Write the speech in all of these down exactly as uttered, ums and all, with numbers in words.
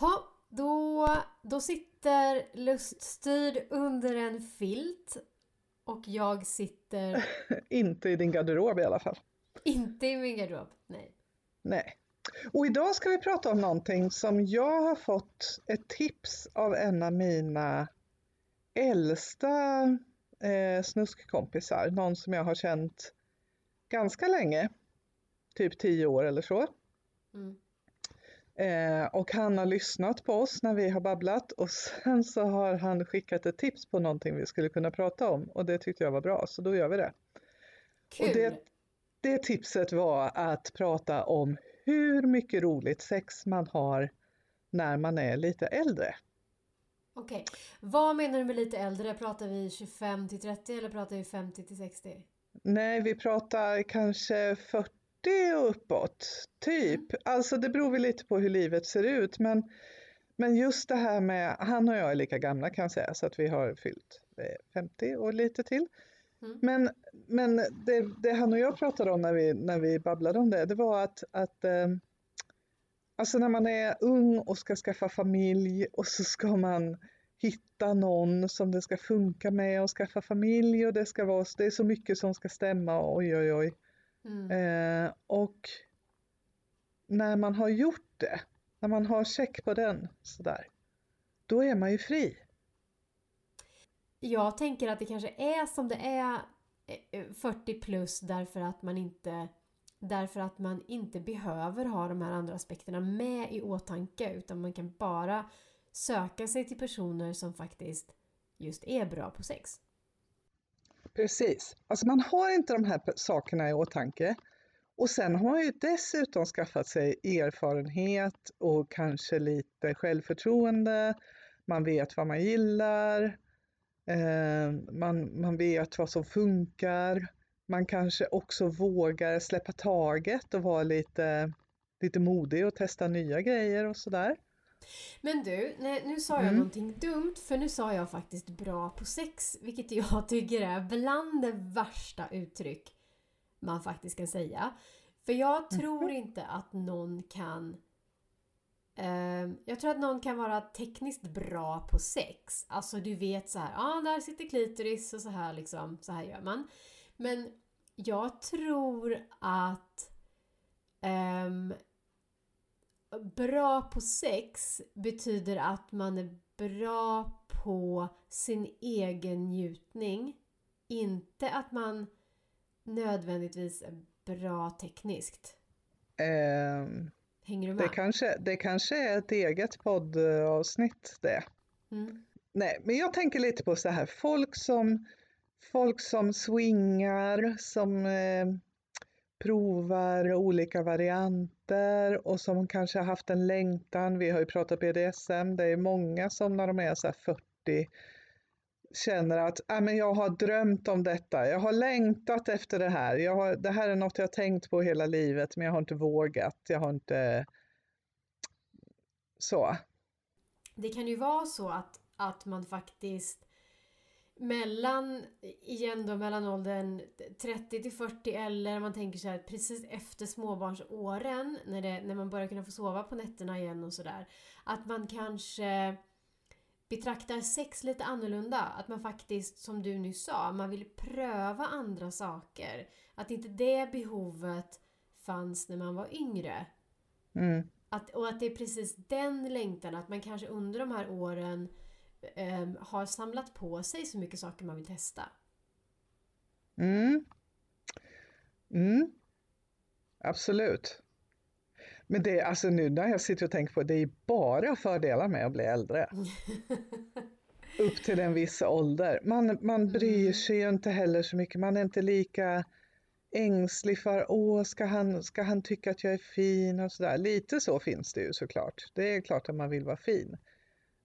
Ha, då, då sitter Luststyrd under en filt och jag sitter... Inte i din garderob i alla fall. Inte i min garderob, nej. Nej. Och idag ska vi prata om någonting som jag har fått ett tips av en av mina äldsta eh, snuskkompisar. Någon som jag har känt ganska länge, typ tio år eller så. Mm. Eh, och han har lyssnat på oss när vi har babblat och sen så har han skickat ett tips på någonting vi skulle kunna prata om. Och det tyckte jag var bra, så då gör vi det. Kul! Och det, det tipset var att prata om hur mycket roligt sex man har när man är lite äldre. Okej, vad menar du med lite äldre? Pratar vi tjugofem till trettio eller pratar vi femtio till sextio? Nej, vi pratar kanske fyrtio och uppåt, typ. Mm. Alltså det beror väl lite på hur livet ser ut. Men, men just det här med, han och jag är lika gamla kan jag säga, så att vi har fyllt femtio och lite till. Mm. Men, men det, det han och jag pratade om när vi, när vi babblade om det, det var att, att eh, alltså när man är ung och ska skaffa familj och så ska man hitta någon som det ska funka med och skaffa familj och det ska vara, det är så mycket som ska stämma, oj oj oj. Mm. Eh, och när man har gjort det, när man har check på den sådär, då är man ju fri. Jag tänker att det kanske är som det är fyrtio plus därför att man inte, därför att man inte behöver ha de här andra aspekterna med i åtanke, utan man kan bara söka sig till personer som faktiskt just är bra på sex. Precis. Alltså man har inte de här sakerna i åtanke. Och sen har man ju dessutom skaffat sig erfarenhet och kanske lite självförtroende. Man vet vad man gillar. Eh, man, man vet vad som funkar. Man kanske också vågar släppa taget och vara lite, lite modig och testa nya grejer och sådär. Men du, nej, nu sa jag mm. någonting dumt, för nu sa jag faktiskt bra på sex, vilket jag tycker är bland det värsta uttryck man faktiskt kan säga. För jag tror mm. inte att någon kan eh, jag tror att någon kan vara tekniskt bra på sex. Alltså du vet så här, ah, där sitter klitoris och så här liksom, så här gör man. Men jag tror att ehm bra på sex betyder att man är bra på sin egen njutning. Inte att man nödvändigtvis är bra tekniskt. Um, Hänger du med? Det kanske, det kanske är ett eget poddavsnitt det. Mm. Nej, men jag tänker lite på så här. Folk som, folk som swingar, som... Eh, provar olika varianter och som kanske har haft en längtan. Vi har ju pratat B D S M. Det är många som när de är så här fyrtio känner att ah, men jag har drömt om detta. Jag har längtat efter det här. Jag har, det här är något jag har tänkt på hela livet men jag har inte vågat. Jag har inte... Så. Det kan ju vara så att, att man faktiskt mellan, igen då, mellan åldern trettio till fyrtio, eller man tänker så här precis efter småbarnsåren när, det, när man börjar kunna få sova på nätterna igen och sådär, att man kanske betraktar sex lite annorlunda, att man faktiskt, som du nyss sa, man vill pröva andra saker, att inte det behovet fanns när man var yngre. Mm. Att, och att det är precis den längtan, att man kanske under de här åren har samlat på sig så mycket saker man vill testa. Mm. Mm. Absolut. Men det är alltså nu när jag sitter och tänker på det, är bara fördelar med att bli äldre. Upp till en viss ålder. Man, man bryr sig ju inte heller så mycket. Man är inte lika ängslig för åh, ska han, ska han tycka att jag är fin och sådär. Lite så finns det ju såklart. Det är klart att man vill vara fin.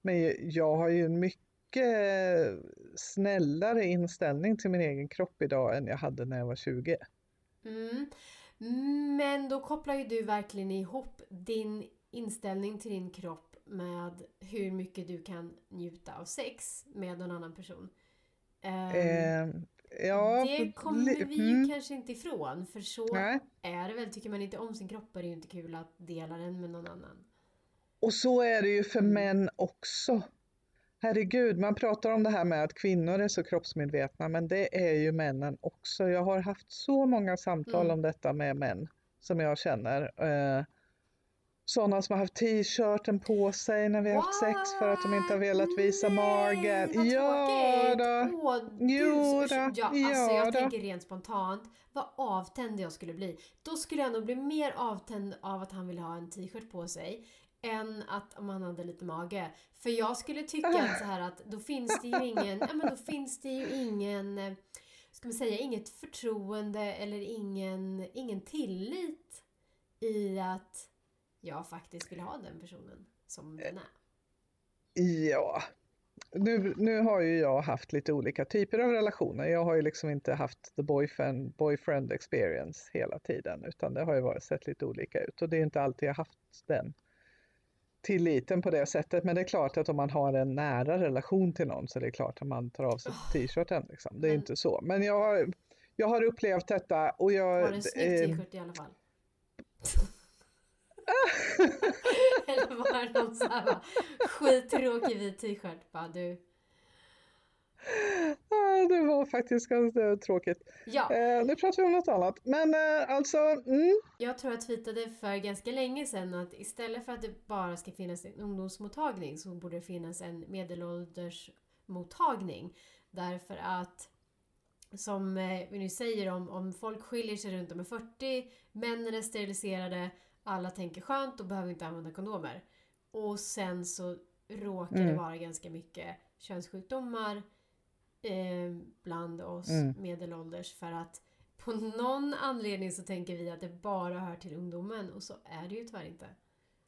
Men jag har ju en mycket snällare inställning till min egen kropp idag än jag hade när jag var tjugo. Mm. Men då kopplar ju du verkligen ihop din inställning till din kropp med hur mycket du kan njuta av sex med någon annan person. Eh, ja, det kommer vi mm. kanske inte ifrån, för så Nej. Är det väl. Tycker man inte om sin kropp är det ju inte kul att dela den med någon annan. Och så är det ju för män också. Herregud, man pratar om det här med att kvinnor är så kroppsmedvetna, men det är ju männen också. Jag har haft så många samtal mm. om detta med män som jag känner. Eh, sådana som har haft t-shirten på sig när vi har haft sex för att de inte har velat visa Nej, magen. Ja då. Åh, Gud, ja, ja, alltså jag då. tänker rent spontant, vad avtänd jag skulle bli. Då skulle jag nog bli mer avtänd av att han vill ha en t-shirt på sig än att om han hade lite mage. För jag skulle tycka att så här att då finns det ju ingen, ja men då finns det ju ingen, ska man säga, inget förtroende eller ingen ingen tillit i att jag faktiskt vill ha den personen som den är. Ja. Nu, nu har ju jag haft lite olika typer av relationer. Jag har ju liksom inte haft the boyfriend, boyfriend experience hela tiden, utan det har ju varit, sett lite olika ut. Och det är inte alltid jag haft den tilliten på det sättet. Men det är klart att om man har en nära relation till någon så det är klart att man tar av sig t-shirten. Liksom. Det är men, inte så. Men jag har, jag har upplevt detta. Och jag, var det en snygg eh, t-shirt i alla fall? Eller var det någon så här skittråkig vit t-shirt? Bara, du. Ah, det var faktiskt ganska tråkigt. Ja. Eh, nu pratar vi om något annat. Men eh, alltså... Mm. Jag tror jag tweetade för ganska länge sedan att istället för att det bara ska finnas en ungdomsmottagning så borde det finnas en medelåldersmottagning. Därför att, som eh, vi nu säger, om, om folk skiljer sig runt om är fyrtio, männen är steriliserade, alla tänker skönt och behöver inte använda kondomer. Och sen så råkar mm. det vara ganska mycket könssjukdomar Eh, bland oss mm. medelålders, för att på någon anledning så tänker vi att det bara hör till ungdomen, och så är det ju tyvärr inte.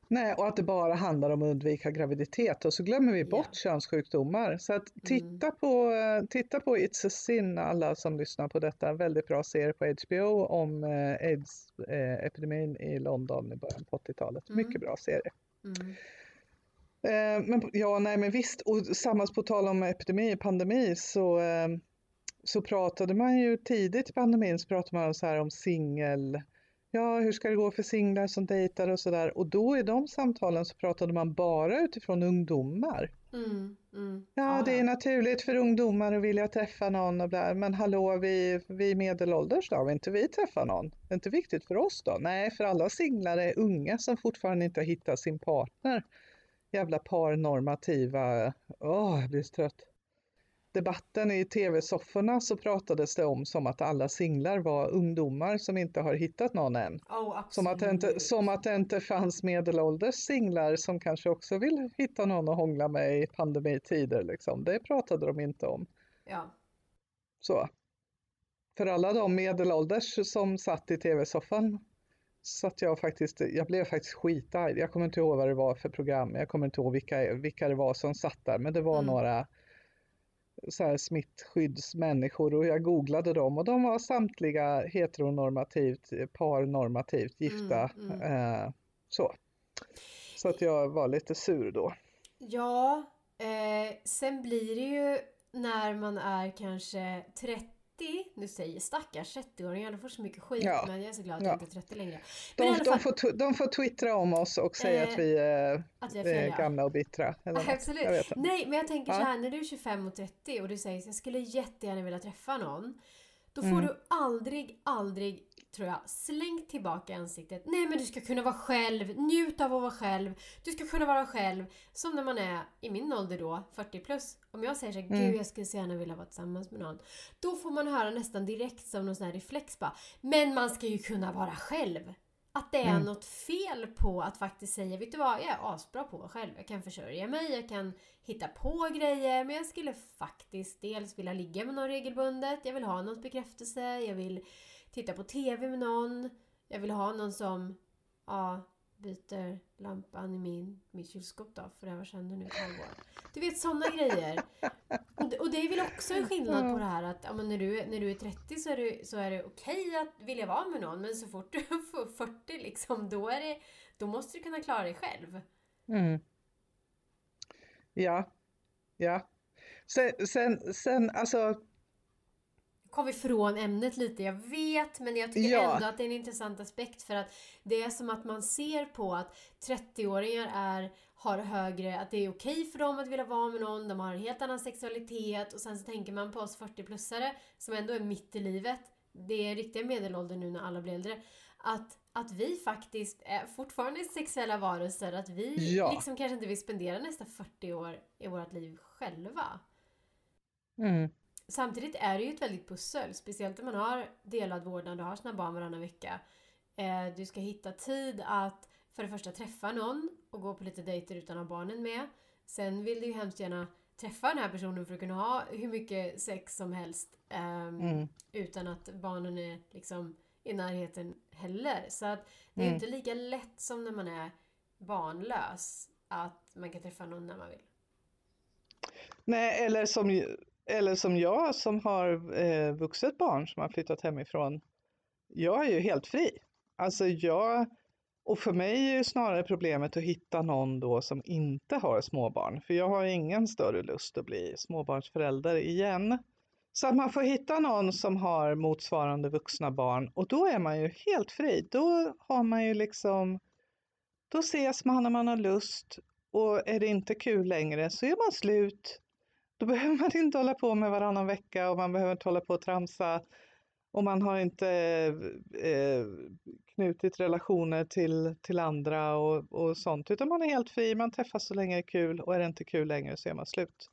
Nej, och att det bara handlar om att undvika graviditet, och så glömmer vi bort yeah. könssjukdomar. Så att titta mm. på titta på It's a Sin, alla som lyssnar på detta, en väldigt bra serie på H B O om AIDS-epidemin i London i början på åttiotalet. Mm. Mycket bra serie. Mm. Men, ja, nej men visst, och samma på tal om epidemi och pandemi så, så pratade man ju tidigt i pandemin så pratade man så här om singel, ja hur ska det gå för singlar som dejtar och sådär, och då i de samtalen så pratade man bara utifrån ungdomar. Mm, mm. Ja, det är naturligt för ungdomar att vilja träffa någon och bla, men hallå, vi, vi medelålders då, inte vi träffar någon, det är inte viktigt för oss då. Nej, för alla singlar är unga som fortfarande inte har hittat sin partner. Jävla parnormativa, åh, jag blir trött. Debatten i tv-sofforna så pratades det om som att alla singlar var ungdomar som inte har hittat någon än. Oh, som, att det inte, som att det inte fanns medelålders singlar som kanske också vill hitta någon att hångla med i pandemitider. Liksom. Det pratade de inte om. Ja. Så. För alla de medelålders som satt i tv-soffan. Så att jag faktiskt, jag blev faktiskt skitarg. Jag kommer inte ihåg vad det var för program. Jag kommer inte ihåg vilka, vilka det var som satt där. Men det var mm. några så här smittskyddsmänniskor. Och jag googlade dem. Och de var samtliga heteronormativt, parnormativt gifta. Mm, mm. Eh, så. Så att jag var lite sur då. Ja, eh, sen blir det ju när man är kanske trettio. Nu säger stackars trettio-åringar, de får så mycket skit, ja. Men jag är så glad att jag inte är trettio längre. Men de, i alla fall, de, får tw- de får twittra om oss och säga eh, att vi är, att vi är fel, ja. gamla och bittra. Eller ah, absolut. Nej, men jag tänker ja. så här, när du är tjugofem och trettio och du säger att jag skulle jättegärna vilja träffa någon, då får mm. du aldrig, aldrig, tror jag, släng tillbaka ansiktet. Nej, men du ska kunna vara själv, njut av att vara själv, du ska kunna vara själv. Som när man är i min ålder då, fyrtio plus. Om jag säger så här, mm. gud jag skulle så gärna vilja vara tillsammans med någon. Då får man höra nästan direkt som någon sån här reflex bara, men man ska ju kunna vara själv. Att det är mm. något fel på att faktiskt säga, vet du vad, jag är asbra på mig själv. Jag kan försörja mig, jag kan hitta på grejer. Men jag skulle faktiskt dels vilja ligga med någon regelbundet. Jag vill ha något bekräftelse, jag vill titta på tv med någon. Jag vill ha någon som ja, byter lampan i min, min kylskåp då. För det här var känd nu ett halvår. Du vet, sådana grejer. Och det, och det är väl också en skillnad på det här. Att ja, men när, du, när du är trettio så är, du, så är det okej att vilja vara med någon. Men så fort du får fyrtio liksom, då, är det, då måste du kunna klara dig själv. Mm. Ja. Ja. Sen, sen, sen alltså... kom ifrån ämnet lite, jag vet, men jag tycker ja. ändå att det är en intressant aspekt, för att det är som att man ser på att trettioåringar är, har högre, att det är okej för dem att vilja vara med någon, de har en helt annan sexualitet, och sen så tänker man på oss fyrtio-plussare som ändå är mitt i livet, det är riktiga medelåldern nu när alla blir äldre, att, att vi faktiskt är fortfarande sexuella varelser, att vi ja. liksom kanske inte vill spendera nästa fyrtio år i vårt liv själva. Mm. Samtidigt är det ju ett väldigt pussel, speciellt om man har delad vårdnad och har sina barn varannan vecka. Eh, du ska hitta tid att för det första träffa någon och gå på lite dejter utan att ha barnen med. Sen vill du ju hemskt gärna träffa den här personen för att kunna ha hur mycket sex som helst eh, mm. utan att barnen är liksom i närheten heller. Så att det är ju mm. inte lika lätt som när man är barnlös att man kan träffa någon när man vill. Nej, eller som ju... Eller som jag som har eh, vuxet barn som har flyttat hemifrån. Jag är ju helt fri. Alltså jag, och för mig är ju snarare problemet att hitta någon då som inte har småbarn. För jag har ingen större lust att bli småbarnsförälder igen. Så att man får hitta någon som har motsvarande vuxna barn. Och då är man ju helt fri. Då har man ju liksom, då ses man när man har lust. Och är det inte kul längre så är man slut. Då behöver man inte hålla på med varannan vecka och man behöver inte hålla på och tramsa. Och man har inte eh, knutit relationer till, till andra och, och sånt. Utan man är helt fri, man träffas så länge det är kul. Och är det inte kul längre så är man slut.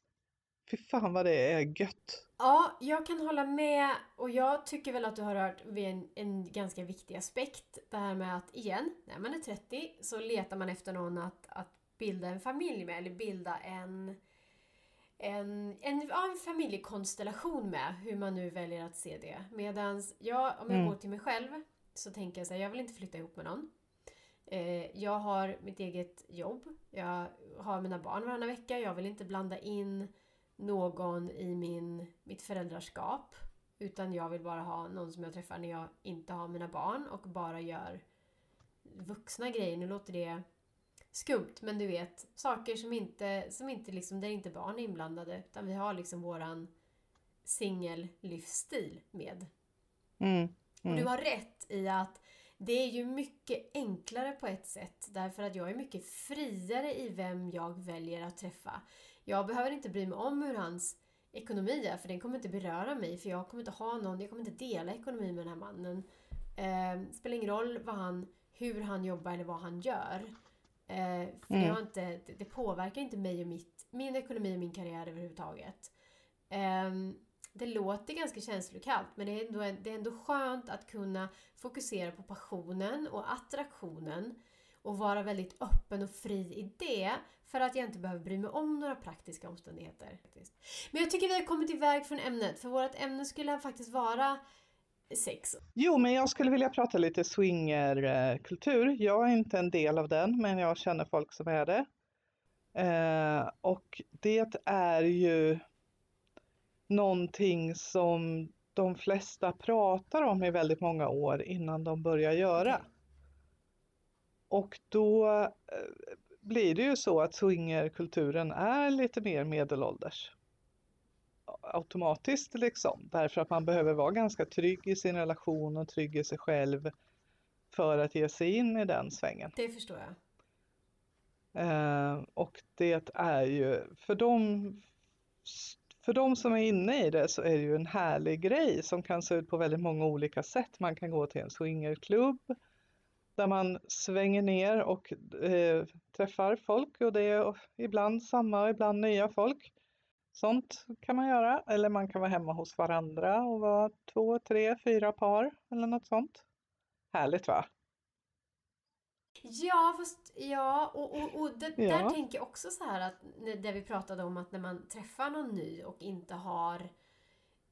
Fy fan vad det är gött. Ja, jag kan hålla med. Och jag tycker väl att du har hört vid en, en ganska viktig aspekt. Det här med att igen, när man är trettio så letar man efter någon att, att bilda en familj med. Eller bilda en... En, en, ja, en familjekonstellation med, hur man nu väljer att se det. Medan jag, om jag mm. går till mig själv så tänker jag så här, jag vill inte flytta ihop med någon. Eh, jag har mitt eget jobb. Jag har mina barn varannan vecka. Jag vill inte blanda in någon i min, mitt föräldraskap. Utan jag vill bara ha någon som jag träffar när jag inte har mina barn och bara gör vuxna grejer. Nu låter det skumt, men du vet, saker som inte, som inte liksom, där inte barn är inblandade, utan vi har liksom våran singellivsstil med. Mm, mm. Och du har rätt i att det är ju mycket enklare på ett sätt, därför att jag är mycket friare i vem jag väljer att träffa. Jag behöver inte bry mig om hur hans ekonomi är, för den kommer inte beröra mig, för jag kommer inte ha någon, jag kommer inte dela ekonomi med den här mannen. Eh, spelar ingen roll vad han, hur han jobbar eller vad han gör. För jag har inte, det påverkar inte mig och mitt, min ekonomi och min karriär överhuvudtaget. Det låter ganska känslokallt, men det är, ändå, det är ändå skönt att kunna fokusera på passionen och attraktionen och vara väldigt öppen och fri i det, för att jag inte behöver bry mig om några praktiska omständigheter. Men jag tycker vi har kommit iväg från ämnet, för vårt ämne skulle faktiskt vara sex. Jo, men jag skulle vilja prata lite swingerkultur. Jag är inte en del av den, men jag känner folk som är det. Eh, och det är ju någonting som de flesta pratar om i väldigt många år innan de börjar göra. Och då blir det ju så att swingerkulturen är lite mer medelålders. Automatiskt liksom, därför att man behöver vara ganska trygg i sin relation och trygg i sig själv för att ge sig in i den svängen. Det förstår jag. Eh, och det är ju, för de, för de som är inne i det så är det ju en härlig grej som kan se ut på väldigt många olika sätt. Man kan gå till en swingerklubb där man svänger ner och eh, träffar folk, och det är ibland samma och ibland nya folk. Sånt kan man göra. Eller man kan vara hemma hos varandra och vara två, tre, fyra par eller något sånt. Härligt, va? Ja, fast, ja och, och, och det, ja. Där tänker jag också så här att det vi pratade om, att när man träffar någon ny och inte har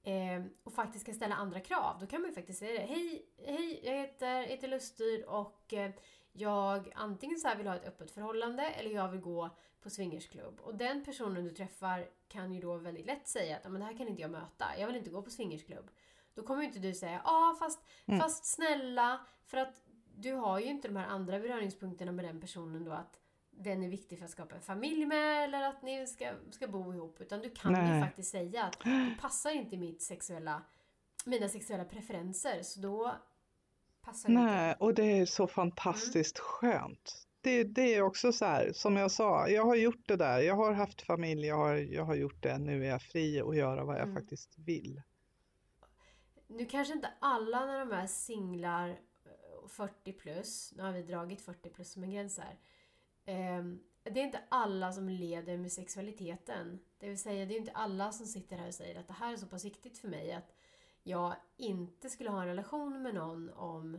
eh, och faktiskt ska ställa andra krav, då kan man ju faktiskt säga det. Hej, hej jag heter, heter Lustdyr och eh, jag antingen så här vill ha ett öppet förhållande eller jag vill gå på swingersklubb. Och den personen du träffar kan ju då väldigt lätt säga att men det här kan inte jag möta. Jag vill inte gå på swingersklubb. Då kommer ju inte du säga ja ah, fast, mm. fast snälla, för att du har ju inte de här andra beröringspunkterna med den personen då, att den är viktig för att skapa en familj med eller att ni ska, ska bo ihop. Utan du kan Nej. ju faktiskt säga att det passar inte mitt sexuella mina sexuella preferenser, så då passar det. Nej, och det är så fantastiskt mm. skönt. Det, det är också så här, som jag sa, jag har gjort det där, jag har haft familj, jag har, jag har gjort det, nu är jag fri att göra vad jag mm. faktiskt vill. Nu kanske inte alla när de är singlar fyrtio plus, nu har vi dragit fyrtio plus som en gräns här. Det är inte alla som leder med sexualiteten, det vill säga det är inte alla som sitter här och säger att det här är så pass viktigt för mig att jag inte skulle ha en relation med någon om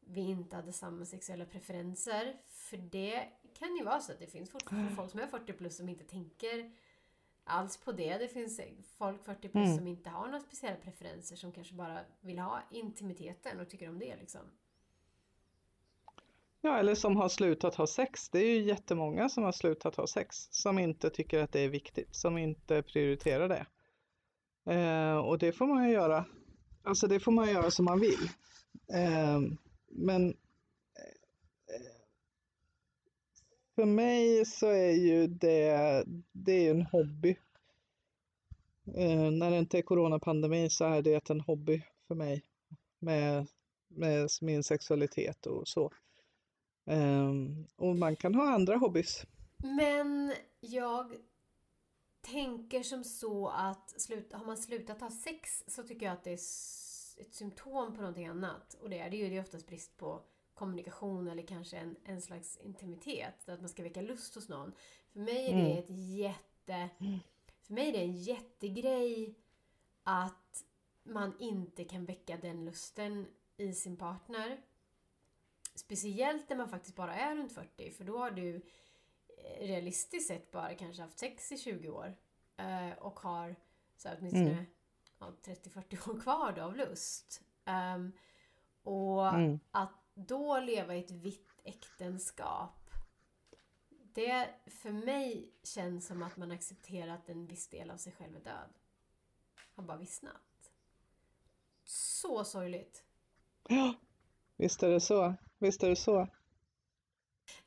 vi inte hade samma sexuella preferenser. För det kan ju vara så att det finns fortfarande folk som är fyrtio plus som inte tänker alls på det. Det finns folk fyrtio plus mm. som inte har några speciella preferenser, som kanske bara vill ha intimiteten och tycker om det liksom. Ja, eller som har slutat ha sex. Det är ju jättemånga som har slutat ha sex, som inte tycker att det är viktigt, som inte prioriterar det. Eh, och det får man ju göra. Alltså det får man göra som man vill. Eh, men för mig så är ju det, det är en hobby. Eh, när det inte är coronapandemi så är det en hobby för mig med, med min sexualitet och så. Um, och man kan ha andra hobbys. Men jag tänker som så att slut, har man slutat ha sex så tycker jag att det är ett symptom på någonting annat. Och det är, det är ju oftast brist på kommunikation eller kanske en, en slags intimitet. Att man ska väcka lust hos någon. För mig är det mm. ett jätte, för mig är det en jättegrej att man inte kan väcka den lusten i sin partner. Speciellt när man faktiskt bara är runt fyrtio. För då har du realistiskt sett bara kanske haft sex i tjugo år. Och har så här, åtminstone mm. ja, trettio till fyrtio år kvar då av lust. Um, och mm. att då leva i ett vitt äktenskap. Det för mig känns som att man accepterar att en viss del av sig själv är död. Har bara vissnat. Så sorgligt. Ja. Visst är det så. Visst är det så.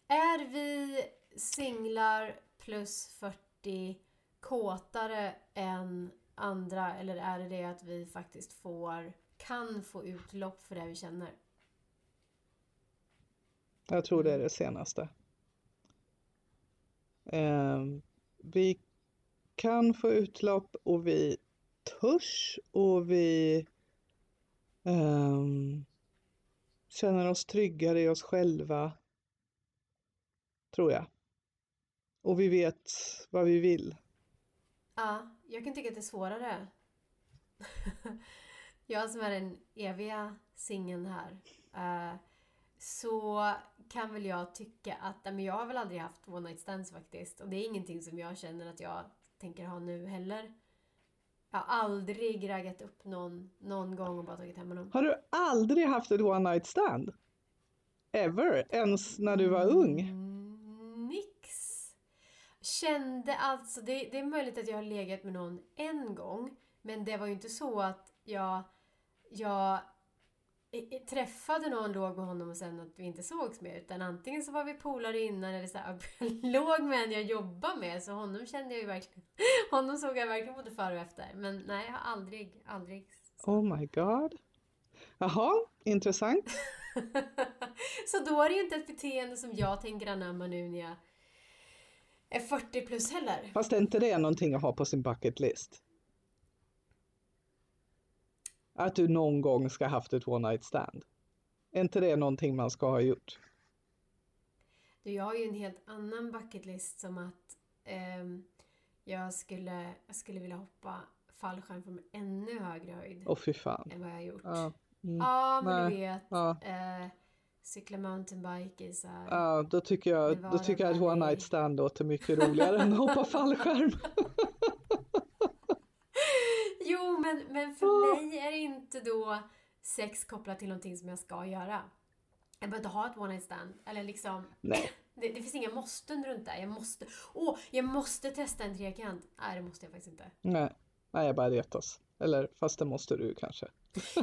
Är vi singlar plus fyrtio kåtare än andra, eller är det det att vi faktiskt får, kan få utlopp för det vi känner? Jag tror det är det senaste. Eh, vi kan få utlopp och vi törs och vi... Eh, känner oss tryggare i oss själva, tror jag. Och vi vet vad vi vill. Ja, jag kan tycka att det är svårare. Jag som är den eviga singeln här. Så kan väl jag tycka att, men jag har väl aldrig haft one night stands faktiskt. Och det är ingenting som jag känner att jag tänker ha nu heller. Jag har aldrig raggat upp någon, någon gång och bara tagit hem honom. Har du aldrig haft ett one night stand? Ever? Ens när du var ung? Mm, nix. Kände alltså, det, det är möjligt att jag har legat med någon en gång. Men det var ju inte så att jag, jag träffade någon, låg med honom och sen att vi inte sågs mer. Utan antingen så var vi polare innan eller så här, jag låg med en jag jobbar med. Så honom kände jag ju verkligen. Honom såg jag verkligen både före och efter. Men nej, jag har aldrig, aldrig. Så. Oh my god. Jaha, intressant. Så då är det ju inte ett beteende som jag tänker anamma nu när jag är fyrtio plus heller. Fast är inte det någonting att ha på sin bucket list? Att du någon gång ska haft ett one night stand. Är inte det någonting man ska ha gjort? Du, jag har ju en helt annan bucket list som att ehm, jag, skulle, jag skulle vilja hoppa fallskärm från ännu högre höjd. Åh, fy fan. Än vad jag har gjort. Ja, mm. ja men nej. Du vet. Ja. Eh, cykla mountainbike i så här. Ja, då tycker jag, då tycker jag att one night stand låter mycket roligare än att hoppa fallskärm. Jo, men, men för oh. mig är det inte då sex kopplat till någonting som jag ska göra. Jag behöver inte ha ett one night stand. Eller liksom, nej. Det, det finns inga måsten runt där. Jag måste, åh, oh, jag måste testa en trekant. Nej, det måste jag faktiskt inte. Nej, nej jag bara retas. Eller, fast det måste du kanske.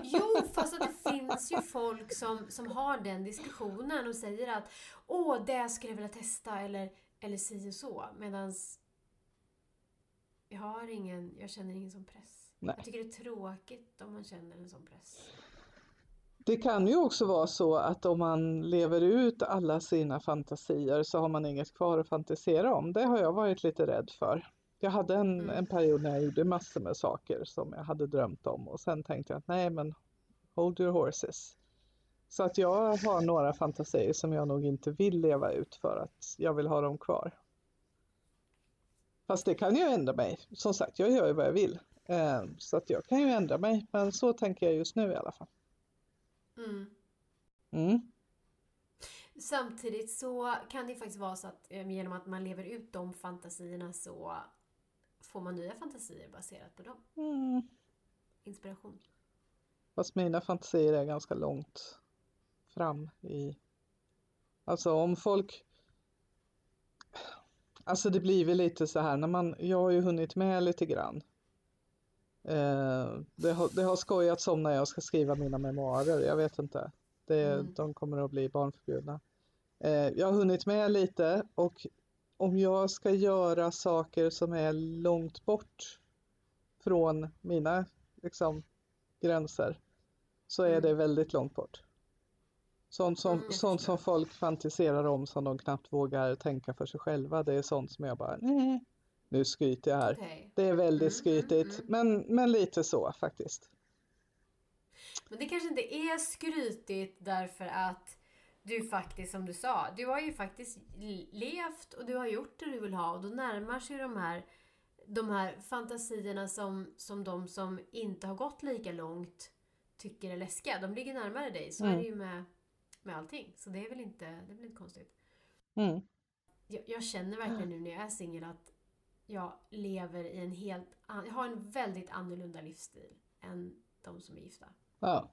Jo, fast att det finns ju folk som, som har den diskussionen och säger att åh, oh, det skulle jag vilja testa. Eller, eller si och så. Medans jag har ingen, jag känner ingen som press. Nej. Jag tycker det är tråkigt om man känner en sån press. Det kan ju också vara så att om man lever ut alla sina fantasier så har man inget kvar att fantisera om. Det har jag varit lite rädd för. Jag hade en, mm. en period när jag gjorde massor med saker som jag hade drömt om. Och sen tänkte jag att nej, men hold your horses. Så att jag har några fantasier som jag nog inte vill leva ut för att jag vill ha dem kvar. Fast det kan ju ändra mig. Som sagt, jag gör ju vad jag vill. Så att jag kan ju ändra mig. Men så tänker jag just nu i alla fall. Mm. Mm. Samtidigt så kan det faktiskt vara så att genom att man lever ut de fantasierna så får man nya fantasier baserat på dem. Mm. Inspiration. Fast mina fantasier är ganska långt fram i... Alltså om folk... Alltså det blir väl lite så här när man... Jag har ju hunnit med lite grann. Eh, det, har, det har skojats om när jag ska skriva mina memoarer. Jag vet inte. Det, mm. De kommer att bli barnförbjudna. Eh, jag har hunnit med lite. Och om jag ska göra saker som är långt bort från mina liksom, gränser. Så är mm. det väldigt långt bort. Sånt som, mm, sånt som folk fantiserar om som de knappt vågar tänka för sig själva. Det är sånt som jag bara... Nej. Nu skryter jag här. Okay. Det är väldigt skrytigt. Mm, mm, mm. Men, men lite så faktiskt. Men det kanske inte är skrytigt därför att du faktiskt, som du sa, du har ju faktiskt levt och du har gjort det du vill ha. Och då närmar sig de här, de här fantasierna som, som de som inte har gått lika långt tycker är läskiga. De ligger närmare dig. Så mm. är det ju med, med allting. Så det är väl inte, det är väl inte konstigt. Mm. Jag, jag känner verkligen nu när jag är singel att jag lever i en helt... Jag har en väldigt annorlunda livsstil än de som är gifta. Ja.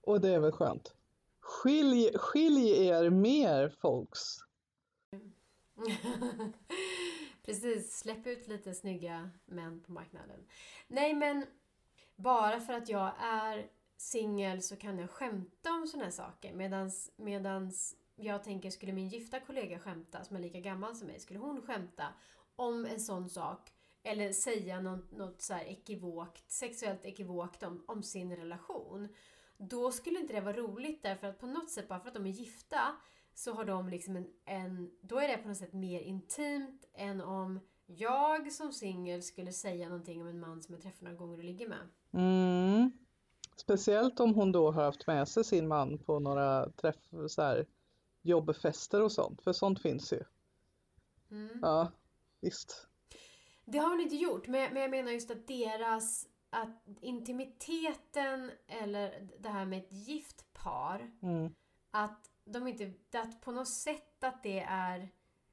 Och det är väl skönt. Skilj, skilj er mer, folks. Precis. Släpp ut lite snygga män på marknaden. Nej, men bara för att jag är singel så kan jag skämta om såna här saker. Medans, medans jag tänker, skulle min gifta kollega skämta, som är lika gammal som mig, skulle hon skämta om en sån sak eller säga något, något så här ekivokt, sexuellt ekivokt om, om sin relation, då skulle inte det vara roligt därför att på något sätt, bara för att de är gifta så har de liksom en, en då är det på något sätt mer intimt än om jag som singel skulle säga någonting om en man som jag träffar några gånger och ligger med. Mm. Speciellt om hon då har haft med sig sin man på några träff, så här, jobbfester och sånt, för sånt finns ju. Mm. Ja. Just. Det har hon inte gjort, men jag menar just att deras att intimiteten eller det här med ett gift par, mm. att de inte, att på något sätt att det är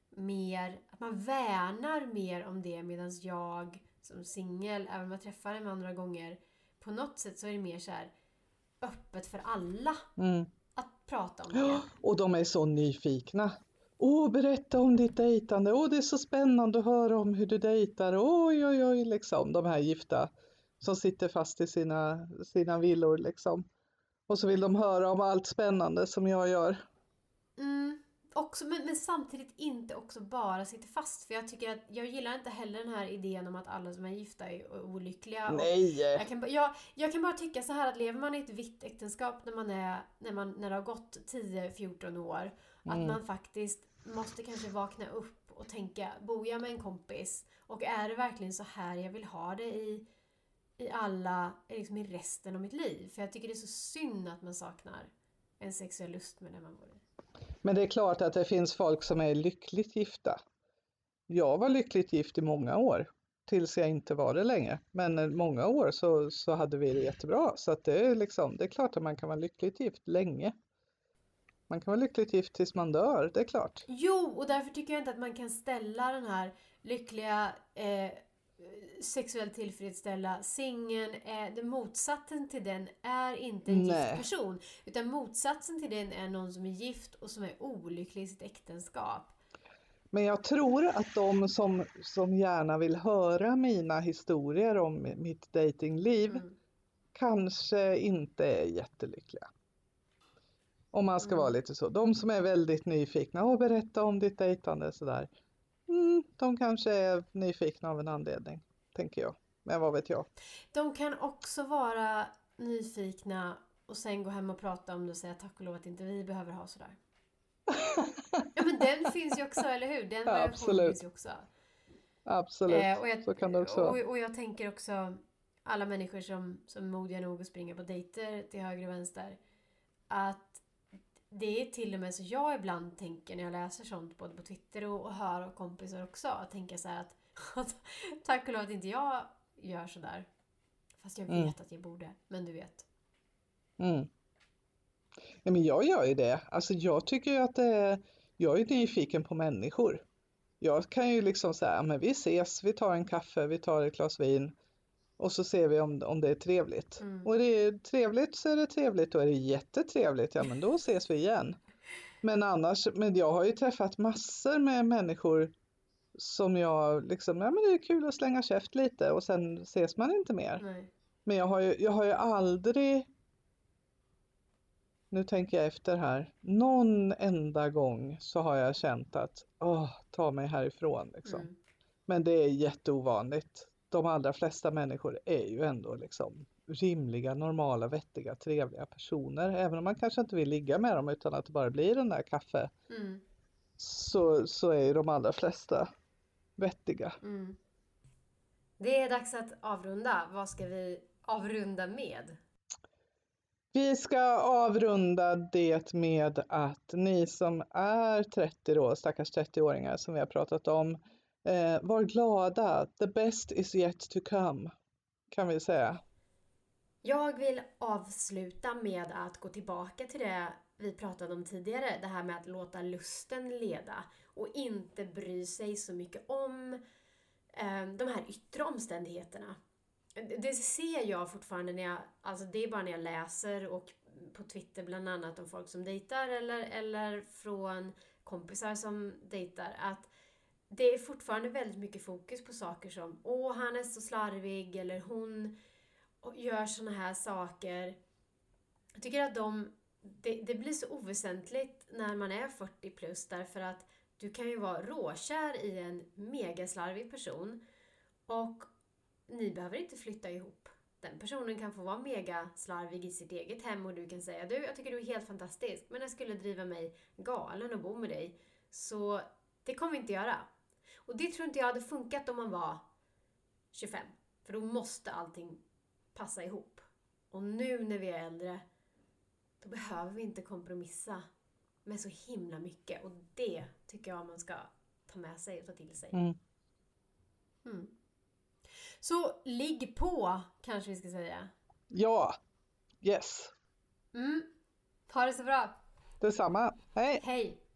mer att man värnar mer om det, medan jag som singel, även om jag träffar en andra gånger, på något sätt så är det mer så här öppet för alla mm. att prata om det. Och de är så nyfikna. Åh, oh, berätta om ditt dejtande. Åh, oh, det är så spännande att höra om hur du dejtar. Oj, oj, oj, liksom. De här gifta som sitter fast i sina, sina villor, liksom. Och så vill de höra om allt spännande som jag gör. Mm, också, men, men samtidigt inte också bara sitter fast. För jag tycker att, jag gillar inte heller den här idén om att alla som är gifta är olyckliga. Nej! Jag kan, jag, jag kan bara tycka så här att lever man i ett vitt äktenskap när man är, när man, när det har gått tio fjorton år, mm. att man faktiskt måste kanske vakna upp och tänka, bor jag med en kompis? Och är det verkligen så här jag vill ha det i, i alla, liksom i resten av mitt liv? För jag tycker det är så synd att man saknar en sexuell lust med när man bor i. Men det är klart att det finns folk som är lyckligt gifta. Jag var lyckligt gift i många år. Tills jag inte var det längre. Men många år så, så hade vi det jättebra. Så att det, är liksom, det är klart att man kan vara lyckligt gift länge. Man kan vara lyckligt gift tills man dör, det är klart. Jo, och därför tycker jag inte att man kan ställa den här lyckliga, eh, sexuellt tillfredsställa singeln. Eh, det motsatsen till den är inte en Nej. gift person. Utan motsatsen till den är någon som är gift och som är olycklig i sitt äktenskap. Men jag tror att de som, som gärna vill höra mina historier om mitt datingliv mm. kanske inte är jättelyckliga. Om man ska mm. vara lite så. De som är väldigt nyfikna och berätta om ditt dejtande sådär. Mm, de kanske är nyfikna av en anledning, tänker jag. men vad vet jag. De kan också vara nyfikna och sen gå hem och prata om det och säga tack och lov att inte vi behöver ha sådär. Ja, men den finns ju också, eller hur? Den ja, absolut. Finns ju också. Absolut, eh, och jag, så kan det också och, och jag tänker också alla människor som, som är modiga nog att springa på dejter till höger och vänster. Att det är till och med så jag ibland tänker när jag läser sånt både på Twitter och, och hör av kompisar också. Att tänka så här att, att tack och lov att inte jag gör sådär. Fast jag vet mm. att jag borde, men du vet. Mm. Nej, men jag gör ju det. Alltså jag tycker ju att eh, jag är nyfiken på människor. Jag kan ju liksom säga, men vi ses, vi tar en kaffe, vi tar ett glas vin och så ser vi om, om det är trevligt. Mm. Och det är trevligt så är det trevligt och är det jättetrevligt, ja men då ses vi igen. Men annars, men jag har ju träffat massor med människor som jag liksom, ja men det är kul att slänga käft lite och sen ses man inte mer. Nej. Men jag har ju, jag har ju aldrig, nu tänker jag efter här, någon enda gång så har jag känt att, åh, ta mig härifrån liksom. Mm. Men det är jätteovanligt. De allra flesta människor är ju ändå liksom rimliga, normala, vettiga, trevliga personer. Även om man kanske inte vill ligga med dem utan att det bara blir den där kaffe. Mm. Så, så är ju de allra flesta vettiga. Mm. Det är dags att avrunda. Vad ska vi avrunda med? Vi ska avrunda det med att ni som är trettio då, stackars trettio-åringar som vi har pratat om, eh, var glada. The best is yet to come, kan vi säga. Jag vill avsluta med att gå tillbaka till det vi pratade om tidigare. Det här med att låta lusten leda och inte bry sig så mycket om eh, de här yttre omständigheterna. Det ser jag fortfarande när jag, alltså det är bara när jag läser och på Twitter bland annat om folk som dejtar eller, eller från kompisar som dejtar att det är fortfarande väldigt mycket fokus på saker som åh han är så slarvig eller hon gör såna här saker. Jag tycker att de, det, det blir så oväsentligt när man är fyrtio plus därför att du kan ju vara råkär i en mega slarvig person och ni behöver inte flytta ihop. Den personen kan få vara mega slarvig i sitt eget hem och du kan säga du, jag tycker du är helt fantastisk men jag skulle driva mig galen och bo med dig. Så det kommer vi inte göra. Och det tror inte jag hade funkat om man var tjugofem. För då måste allting passa ihop. Och nu när vi är äldre då behöver vi inte kompromissa med så himla mycket. Och det tycker jag man ska ta med sig och ta till sig. Mm. Mm. Så ligg på, kanske vi ska säga. Ja, yes. Mm. Ha det så bra. Detsamma, hej. Hej.